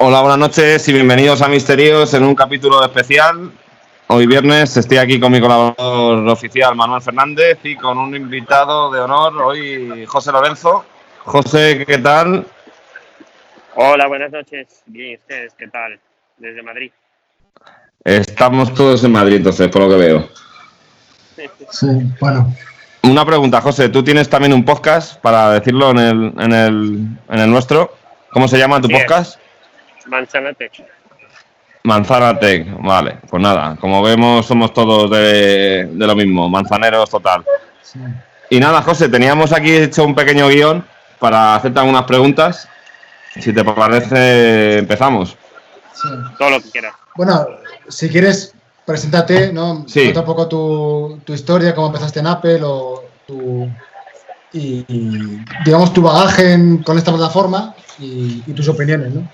Hola, buenas noches y bienvenidos a Misterios en un capítulo especial. Hoy viernes estoy aquí con mi colaborador oficial Manuel Fernández y con un invitado de honor hoy, José Lorenzo. José, ¿qué tal? Hola, buenas noches. Bien, ¿y ustedes qué tal? Desde Madrid. Estamos todos en Madrid, entonces, por lo que veo. Sí, bueno. Una pregunta, José. Tú tienes también un podcast, para decirlo en el nuestro. ¿Cómo se llama tu podcast? Manzana Tech. Manzana Tech, vale. Pues nada, como vemos, somos todos de lo mismo, manzaneros total. Sí. Y nada, José, teníamos aquí hecho un pequeño guión para hacerte algunas preguntas. Si te parece, empezamos. Sí. Todo lo que quieras. Bueno, si quieres, preséntate, ¿no? Sí. Un poco tu historia, cómo empezaste en Apple o y digamos tu bagaje con esta plataforma y tus opiniones, ¿no?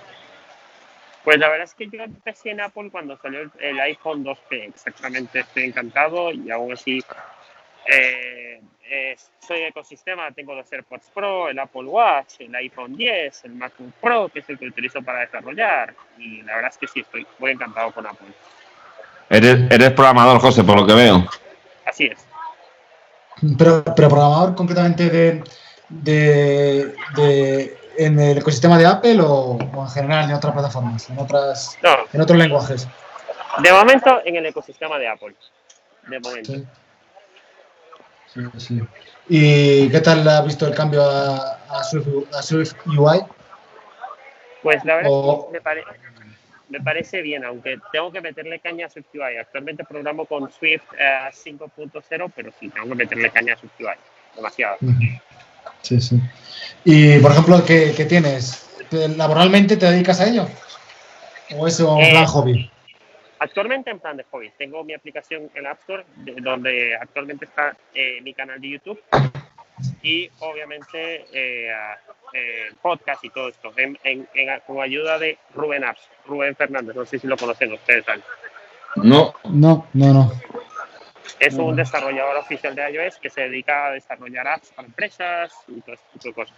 Pues la verdad es que yo empecé en Apple cuando salió el iPhone 2G, exactamente. Estoy encantado y aún así soy ecosistema. Tengo los AirPods Pro, el Apple Watch, el iPhone X, el MacBook Pro, que es el que utilizo para desarrollar. Y la verdad es que sí, estoy muy encantado con Apple. Eres programador, José, por lo que veo. Así es. Pero programador concretamente de ¿en el ecosistema de Apple o en general en otras plataformas, en otros lenguajes? De momento en el ecosistema de Apple. De momento. Sí. ¿Y qué tal has visto el cambio a Swift UI? Pues la verdad es que me parece bien, aunque tengo que meterle caña a Swift UI. Actualmente programo con Swift 5.0, pero sí, tengo que meterle caña a Swift UI. Demasiado. Sí. Y, por ejemplo, ¿qué tienes? ¿Laboralmente te dedicas a ello? ¿O es un plan hobby? Actualmente en plan de hobby. Tengo mi aplicación en App Store, donde actualmente está mi canal de YouTube. Y, obviamente, podcast y todo esto. Con ayuda de Rubén Fernández. No sé si lo conocen ustedes. No. Es un desarrollador oficial de iOS que se dedica a desarrollar apps para empresas y todo este tipo de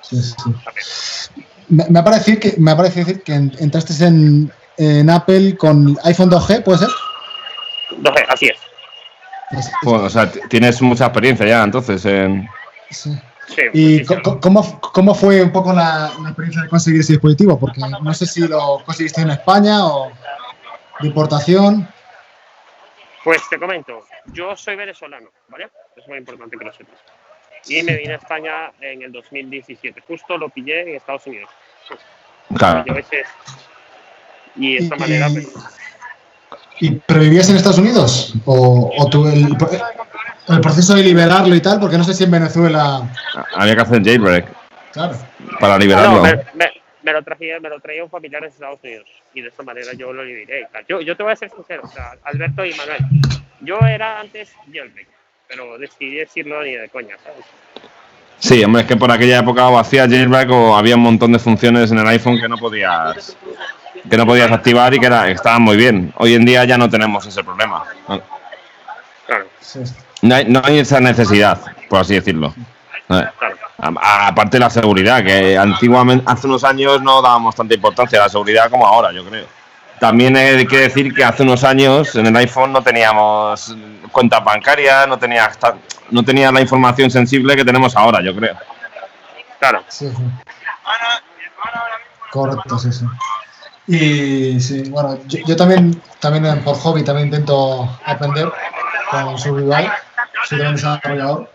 cosas. Sí. Me parece decir que entraste en Apple con iPhone 2G, ¿puede ser? 2G, así es. Bueno, o sea, tienes mucha experiencia ya, entonces. Sí, ¿y cómo fue un poco la experiencia de conseguir ese dispositivo? Porque no sé si lo conseguiste en España o de importación. Pues te comento, yo soy venezolano, ¿vale? Es muy importante que lo sepas. Y me vine a España en el 2017, justo lo pillé en Estados Unidos. Claro. Y de esta manera... ¿Pero vivías en Estados Unidos? ¿O tú el proceso de liberarlo y tal? Porque no sé si en Venezuela... Había que hacer jailbreak. Claro. Para liberarlo. Me lo traía un familiar en Estados Unidos y de esa manera yo lo liberé. Yo te voy a ser sincero, o sea, Alberto y Manuel, yo era antes jailbreak, pero decidí decirlo ni de coña, ¿sabes? Sí, hombre, es que por aquella época o hacías jailbreak o había un montón de funciones en el iPhone que no podías activar y estaban muy bien. Hoy en día ya no tenemos ese problema. Claro. No hay esa necesidad, por así decirlo. Claro. Aparte de la seguridad, que antiguamente, hace unos años no dábamos tanta importancia a la seguridad como ahora, yo creo. También hay que decir que hace unos años en el iPhone no teníamos cuentas bancarias, no tenía la información sensible que tenemos ahora, yo creo. Claro. Sí. Correcto, sí. Y sí, bueno, yo también por hobby también intento aprender con su rival, soy también desarrollador.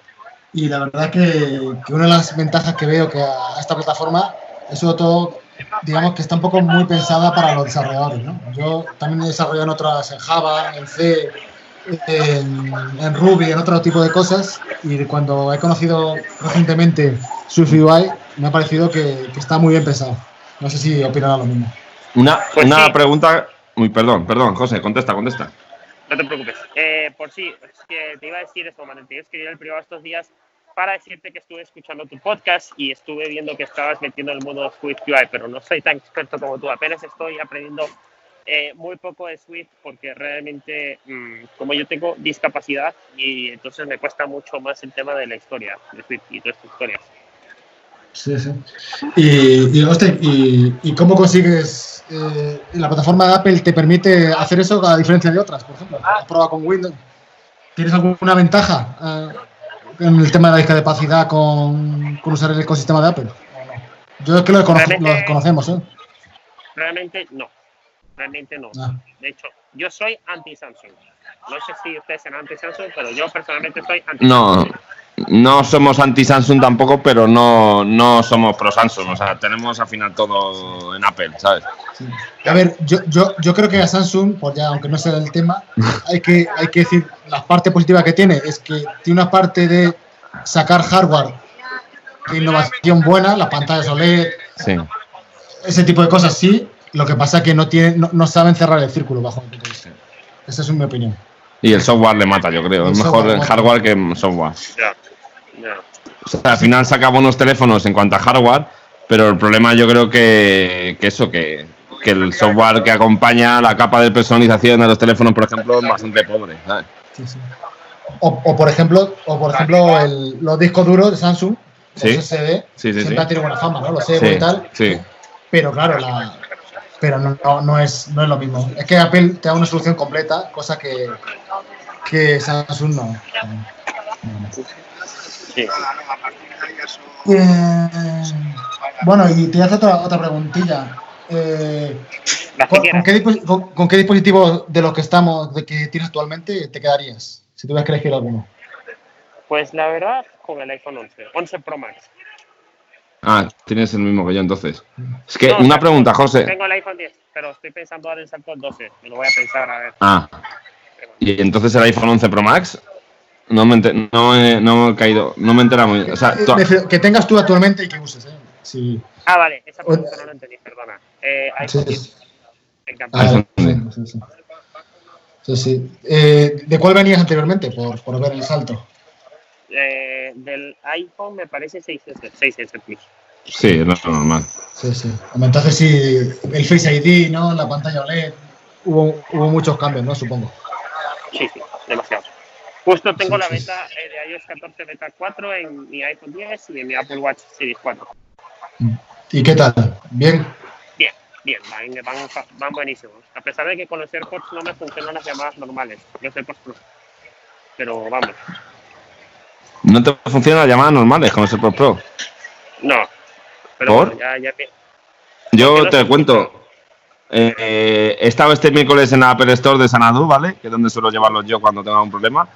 Y la verdad que una de las ventajas que veo que a esta plataforma es sobre todo, digamos, que está un poco muy pensada para los desarrolladores, ¿no? Yo también he desarrollado en otras, en Java, en C, en Ruby, en otro tipo de cosas. Y cuando he conocido recientemente Swift UI, me ha parecido que está muy bien pensado. No sé si opinará lo mismo. Una pregunta... Uy, perdón, José, contesta. No te preocupes. Por sí, es que te iba a decir eso, Manuel. Te iba a escribir el privado estos días para decirte que estuve escuchando tu podcast y estuve viendo que estabas metiendo el mundo de Swift UI, pero no soy tan experto como tú. Apenas estoy aprendiendo muy poco de Swift porque realmente, como yo tengo discapacidad, y entonces me cuesta mucho más el tema de la historia de Swift y todas estas historias. Sí, sí. ¿Y cómo consigues? La plataforma de Apple te permite hacer eso a diferencia de otras, por ejemplo. ¿Has probado con Windows? ¿Tienes alguna ventaja en el tema de la discapacidad con usar el ecosistema de Apple? Yo es que lo conocemos, ¿eh? Realmente no. Realmente no. Ah. De hecho, yo soy anti-Samsung. No sé si ustedes serán anti-Samsung, pero yo personalmente soy anti-Samsung. No somos anti-Samsung tampoco, pero no somos pro-Samsung. O sea, tenemos al final todo en Apple, ¿sabes? Sí. A ver, yo creo que a Samsung, pues ya, aunque no sea el tema, hay que decir, la parte positiva que tiene es que tiene una parte de sacar hardware de innovación buena, las pantallas OLED, sí, ese tipo de cosas, sí. Lo que pasa es que no saben cerrar el círculo bajo mi punto de vista. Esa es mi opinión. Y el software le mata, yo creo. Es mejor el hardware que el software. Yeah. O sea, al final saca buenos teléfonos en cuanto a hardware, pero el problema yo creo que el software que acompaña la capa de personalización de los teléfonos, por ejemplo, es bastante pobre, ¿sabes? Sí, sí. O por ejemplo los discos duros de Samsung, los SSD, siempre tienen buena fama, ¿no? Los CD y tal. Sí. Pero claro, no es lo mismo. Es que Apple te da una solución completa, cosa que Samsung no. Sí. Bueno, y te hace otra preguntilla. ¿Con qué dispositivo de los que tienes actualmente te quedarías? Si tuvieras que elegir alguno. Pues la verdad, con el iPhone 11 Pro Max. Ah, tienes el mismo que yo entonces. Es que una pregunta, José. Tengo el iPhone 10, pero estoy pensando dar el salto al 12. Me lo voy a pensar, a ver. Ah. ¿Y entonces el iPhone 11 Pro Max? No me he enterado muy bien. O sea, que tengas tú actualmente y que uses, ¿eh? Sí. Ah, vale, esa pregunta no la entendí, perdona. iPhone 10. Encantado. Sí. ¿De cuál venías anteriormente? Por ver el salto. Del iPhone me parece 6S Plus. Sí, no es normal. Sí. Entonces sí, el Face ID, ¿no? La pantalla OLED. Hubo muchos cambios, ¿no? Supongo. Sí, demasiado. Justo tengo la beta de iOS 14 beta 4 en mi iPhone 10 y en mi Apple Watch Series 4. ¿Y qué tal? ¿Bien? Bien, van buenísimos. A pesar de que con los AirPods no me funcionan las llamadas normales, los AirPods Pro. Pero vamos. ¿No te funcionan las llamadas normales con los AirPods Pro? No. Pero ¿por? Ya. Yo te cuento. He estado este miércoles en la Apple Store de Xanadú, ¿vale? Que es donde suelo llevarlos yo cuando tengo un problema.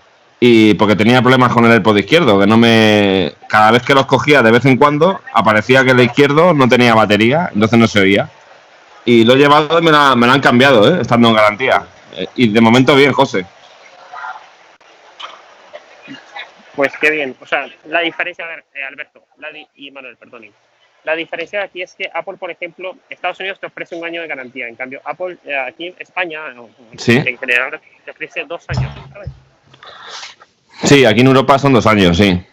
Y porque tenía problemas con el AirPod izquierdo, que no me... Cada vez que los cogía de vez en cuando, aparecía que el izquierdo no tenía batería, entonces no se oía. Y lo he llevado y me lo han cambiado, ¿eh? Estando en garantía. Y de momento bien, José. Pues qué bien. O sea, la diferencia, a ver, Alberto y Manuel, perdón. La diferencia aquí es que Apple, por ejemplo, Estados Unidos te ofrece un año de garantía. En cambio, Apple aquí en España, ¿sí?, en general, te ofrece 2 años. ¿Sabes? Sí, aquí en Europa son 2 años, sí.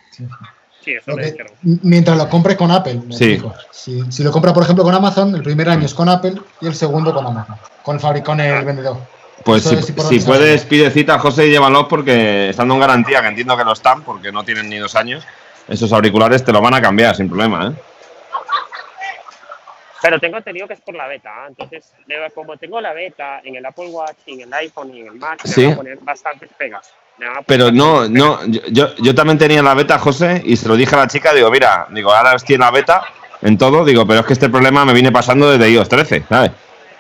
Sí, eso lo que, mientras lo compres con Apple, me explico. Si lo compras, por ejemplo, con Amazon, el primer año es con Apple y el segundo con Amazon, con el vendedor. Pues si puedes, pide cita, José, y llévalos porque están en garantía, que entiendo que no están porque no tienen ni 2 años. Esos auriculares te lo van a cambiar sin problema, ¿eh? Pero tengo entendido que es por la beta, ¿eh? Entonces, como tengo la beta en el Apple Watch, en el iPhone y en el Mac, ¿sí?, me van a poner bastantes pegas. Pero yo también tenía la beta, José, y se lo dije a la chica, digo, ahora estoy en la beta, en todo, digo, pero es que este problema me viene pasando desde iOS 13, ¿sabes?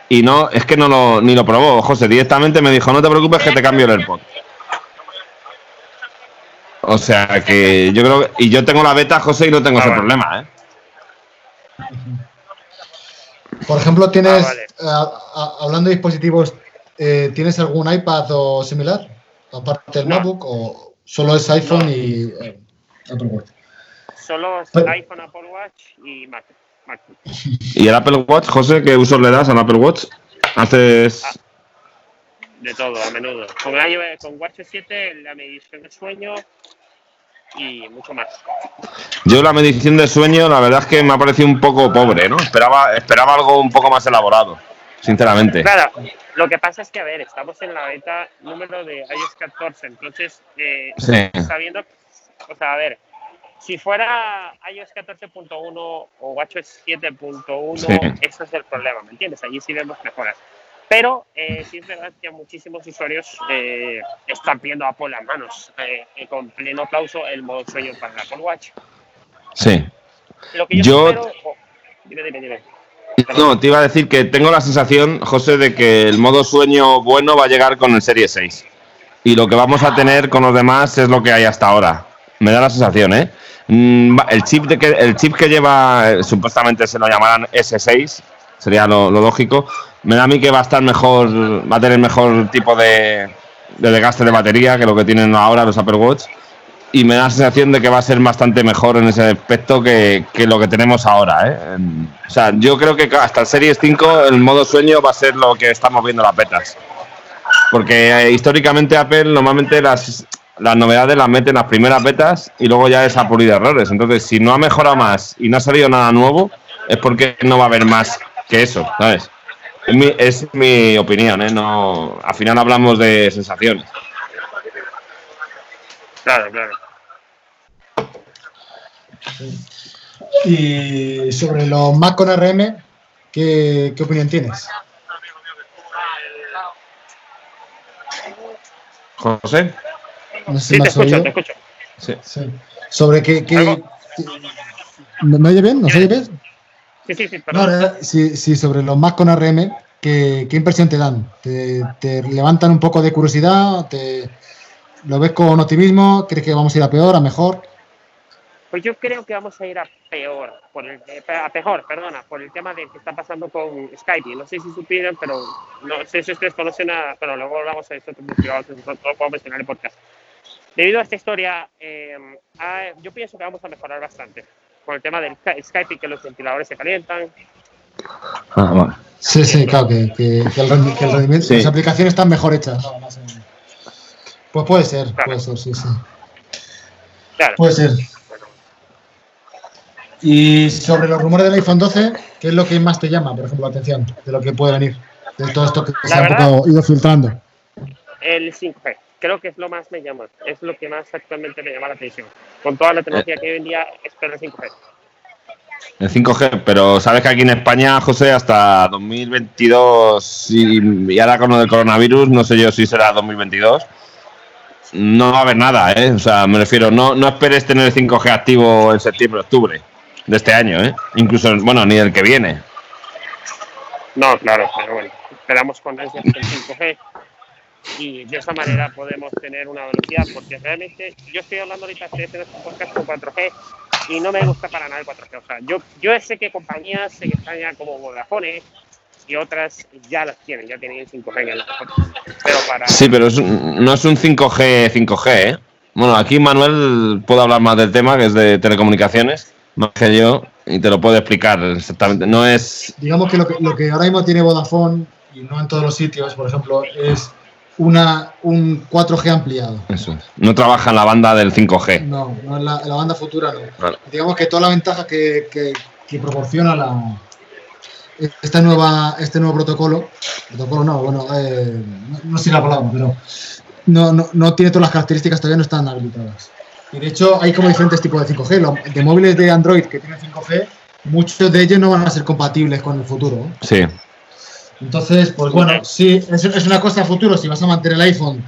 Y no, es que ni lo probó, José. Directamente me dijo, no te preocupes que te cambio el AirPod. O sea que yo creo que... Y yo tengo la beta, José, y no tengo problema, ¿eh? Por ejemplo, tienes... Vale. Hablando de dispositivos, ¿tienes algún iPad o similar? Aparte del MacBook, o solo es iPhone y Apple Watch. Solo es iPhone, Apple Watch y Mac. ¿Y el Apple Watch, José? ¿Qué usos le das al Apple Watch? ¿Haces...? De todo, a menudo. Con WatchOS 7, la medición de sueño y mucho más. Yo la medición de sueño, la verdad es que me ha parecido un poco pobre, ¿no? Esperaba algo un poco más elaborado, sinceramente. Claro, lo que pasa es que, a ver, estamos en la beta número de iOS 14, entonces, sabiendo... O sea, a ver... Si fuera iOS 14.1 o WatchOS 7.1, sí, ese es el problema, ¿me entiendes? Allí sí vemos mejoras. Pero sí es verdad que muchísimos usuarios están pidiendo a Apple las manos, con pleno aplauso, el modo sueño para el Apple Watch. Sí. Lo que yo espero... Dime. No, te iba a decir que tengo la sensación, José, de que el modo sueño bueno va a llegar con el Serie 6. Y lo que vamos a tener con los demás es lo que hay hasta ahora. Me da la sensación, ¿eh? El chip que lleva, supuestamente se lo llamarán S6, sería lo lógico. Me da a mí que va a estar mejor, va a tener mejor tipo de desgaste de batería que lo que tienen ahora los Apple Watch. Y me da la sensación de que va a ser bastante mejor en ese aspecto que lo que tenemos ahora, ¿eh? O sea, yo creo que hasta el Series 5 el modo sueño va a ser lo que estamos viendo las betas. Porque históricamente Apple normalmente las novedades las mete en las primeras betas y luego ya es a pulir errores. Entonces, si no ha mejorado más y no ha salido nada nuevo, es porque no va a haber más que eso, ¿sabes? Es mi opinión, ¿eh? No, al final hablamos de sensaciones. Claro. Y sobre los Mac con ARM, ¿qué opinión tienes? José. No sé si te escucho. Sí. Sobre qué ¿Me oye bien? ¿No se oye bien? Sí, perdón. No, sí, sobre los Mac con ARM, ¿qué impresión te dan? ¿Te levantan un poco de curiosidad? ¿Lo ves con optimismo? ¿Crees que vamos a ir a peor, a mejor? Pues yo creo que vamos a ir a peor, por el tema de que está pasando con Skype. No sé si supieron, pero no sé si ustedes conocen a... Bueno, luego hablamos de esto, no puedo mencionar el podcast. Debido a esta historia, yo pienso que vamos a mejorar bastante. Por el tema del Skype y que los ventiladores se calientan. Ah, bueno. Sí, claro, que el rendimiento, sí. Las aplicaciones están mejor hechas. Pues puede ser, claro. Puede ser, sí. Claro. Puede ser. Y sobre los rumores del iPhone 12, ¿qué es lo que más te llama, por ejemplo, la atención? De lo que puede venir, de todo esto que se ha ido filtrando. El 5G, creo que es lo más me llama, es lo que más actualmente me llama la atención. Con toda la tecnología que hoy en día, espero el 5G. El 5G, pero sabes que aquí en España, José, hasta 2022, y ahora con lo del coronavirus, no sé yo si será 2022... No va a haber nada, ¿eh? O sea, me refiero, no esperes tener el 5G activo en septiembre, octubre de este año, ¿eh? Incluso, bueno, ni el que viene. No, claro, pero bueno, esperamos con ansias el 5G y de esa manera podemos tener una velocidad, porque realmente yo estoy hablando ahorita de este podcast con 4G y no me gusta para nada el 4G. O sea, yo sé que compañías en España como Vodafone y otras ya tienen el 5G en el teléfono. Sí, pero no es un 5G, ¿eh? Bueno, aquí Manuel puede hablar más del tema, que es de telecomunicaciones, más que yo, y te lo puedo explicar exactamente. No es... Digamos que lo que ahora mismo tiene Vodafone, y no en todos los sitios, por ejemplo, es un 4G ampliado. Eso es. No trabaja en la banda del 5G. No en la banda futura no. Vale. Digamos que toda la ventaja que proporciona la... Este nuevo protocolo no, bueno, no sé la palabra, pero no tiene todas las características, todavía no están habilitadas. Y de hecho hay como diferentes tipos de 5G. De móviles de Android que tienen 5G, muchos de ellos no van a ser compatibles con el futuro, ¿eh? Sí. Entonces, pues bueno, sí, es una cosa a futuro. Si vas a mantener el iPhone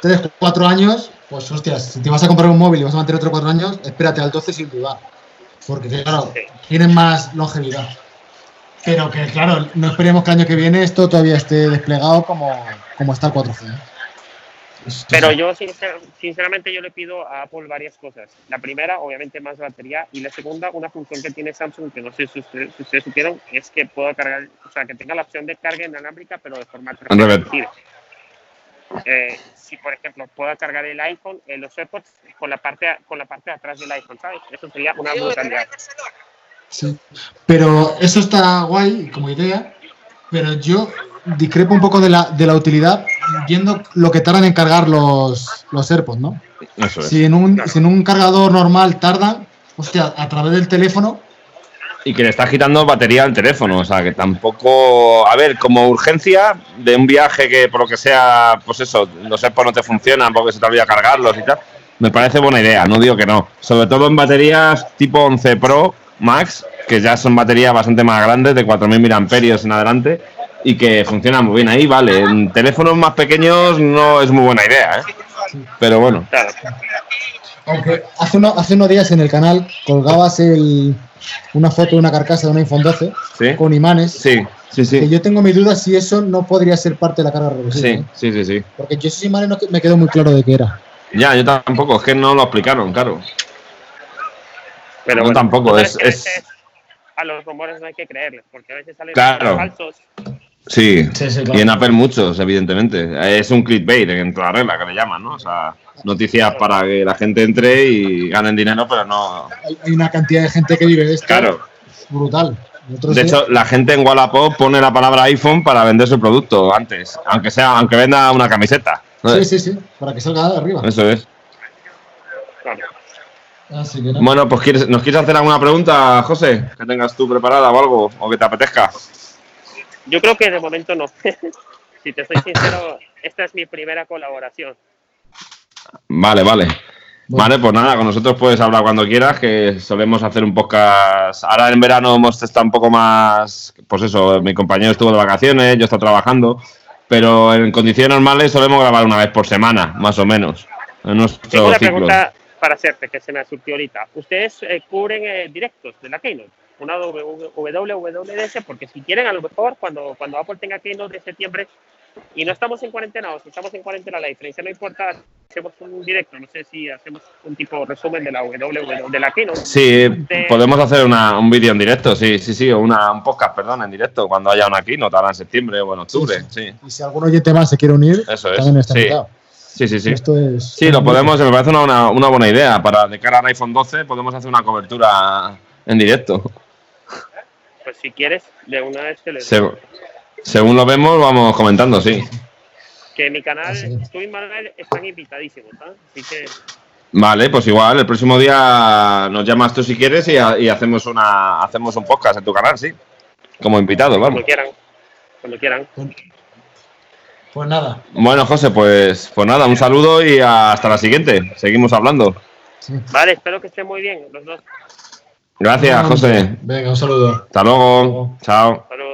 3 o 4 años, pues hostias, si te vas a comprar un móvil y vas a mantener otro 4 años, espérate al 12 sin dudar. Porque claro, tienen más longevidad. Pero que, claro, no esperemos que el año que viene esto todavía esté desplegado como está el 4G, ¿eh? Pero yo, sinceramente, yo le pido a Apple varias cosas. La primera, obviamente, más batería. Y la segunda, una función que tiene Samsung, que no sé si ustedes supieron, es que puedo cargar, o sea, que tenga la opción de carga inalámbrica, pero de forma transversal. Si, por ejemplo, puedo cargar el iPhone, los AirPods, con la parte de atrás del iPhone, ¿sabes? Eso sería una brutalidad. Sí, pero eso está guay como idea, pero yo discrepo un poco de la utilidad viendo lo que tardan en cargar los AirPods, ¿no? Eso es. Si en un cargador normal tarda, hostia, a través del teléfono. Y que le está quitando batería al teléfono, o sea, que tampoco... A ver, como urgencia de un viaje que por lo que sea, pues eso, los AirPods no te funcionan porque se te olvida cargarlos y tal... Me parece buena idea, no digo que no. Sobre todo en baterías tipo 11 Pro Max, que ya son baterías bastante más grandes, de 4000 mAh en adelante, y que funcionan muy bien ahí, vale. En teléfonos más pequeños no es muy buena idea, ¿eh? Pero bueno. Aunque hace unos días en el canal colgabas una foto de una carcasa de un iPhone 12, ¿sí?, con imanes. Sí. Sí, sí. Que yo tengo mis dudas si eso no podría ser parte de la carga reversible. Sí, ¿eh? Sí, sí, sí. Porque yo esos imanes no me quedó muy claro de qué era. Ya, yo tampoco, es que no lo explicaron, claro. Pero no, bueno, tampoco es... A los rumores no hay que creerles, porque a veces salen, claro, falsos. Sí, sí, sí, claro. Y en Apple muchos, evidentemente. Es un clickbait en toda regla, que le llaman, ¿no? O sea, noticias para que la gente entre y ganen dinero, pero no... Hay una cantidad de gente que vive de esto. Claro. Brutal. De hecho, la gente en Wallapop pone la palabra iPhone para vender su producto antes, aunque venda una camiseta. ¿No? Sí, sí, sí, para que salga de arriba. Eso es. Así que no. Bueno, pues ¿nos quieres hacer alguna pregunta, José? Que tengas tú preparada o algo, o que te apetezca. Yo creo que de momento no. Si te soy sincero, esta es mi primera colaboración. Vale, vale. Bueno. Vale, pues nada, con nosotros puedes hablar cuando quieras, que solemos hacer un podcast. Ahora en verano hemos estado un poco más, pues eso, mi compañero estuvo de vacaciones, yo estaba trabajando, pero en condiciones normales solemos grabar una vez por semana, más o menos. En nuestro tengo una pregunta para hacerte, que se me ha surgido ahorita. ¿Ustedes cubren directos de la Keynote? Una WWDC, porque si quieren, a lo mejor, cuando Apple tenga Keynote de septiembre, y no estamos en cuarentena, o si estamos en cuarentena, la diferencia no importa, hacemos un directo, no sé si hacemos un tipo de resumen de la WW, de la Keynote. Sí, podemos hacer un vídeo en directo, sí, o un podcast, perdón, en directo, cuando haya una Keynote, ahora en septiembre o en octubre, sí. Y si algún oyente más se quiere unir, eso es, también está invitado. Sí. Esto es, sí, lo podemos, me parece una buena idea, de cara al iPhone 12 podemos hacer una cobertura en directo. Pues si quieres, de una vez te lo digo. Según lo vemos, vamos comentando, sí. Que en mi canal, tú y Manuel están invitadísimos, ¿verdad? Así que... Vale, pues igual, el próximo día nos llamas tú si quieres y hacemos un podcast en tu canal, sí. Como invitados, vamos. Cuando quieran. Pues nada. Bueno, José, pues nada, un saludo y hasta la siguiente. Seguimos hablando. Sí. Vale, espero que estén muy bien los dos. Gracias, José. Venga, un saludo. Hasta luego. Chao. Hasta luego.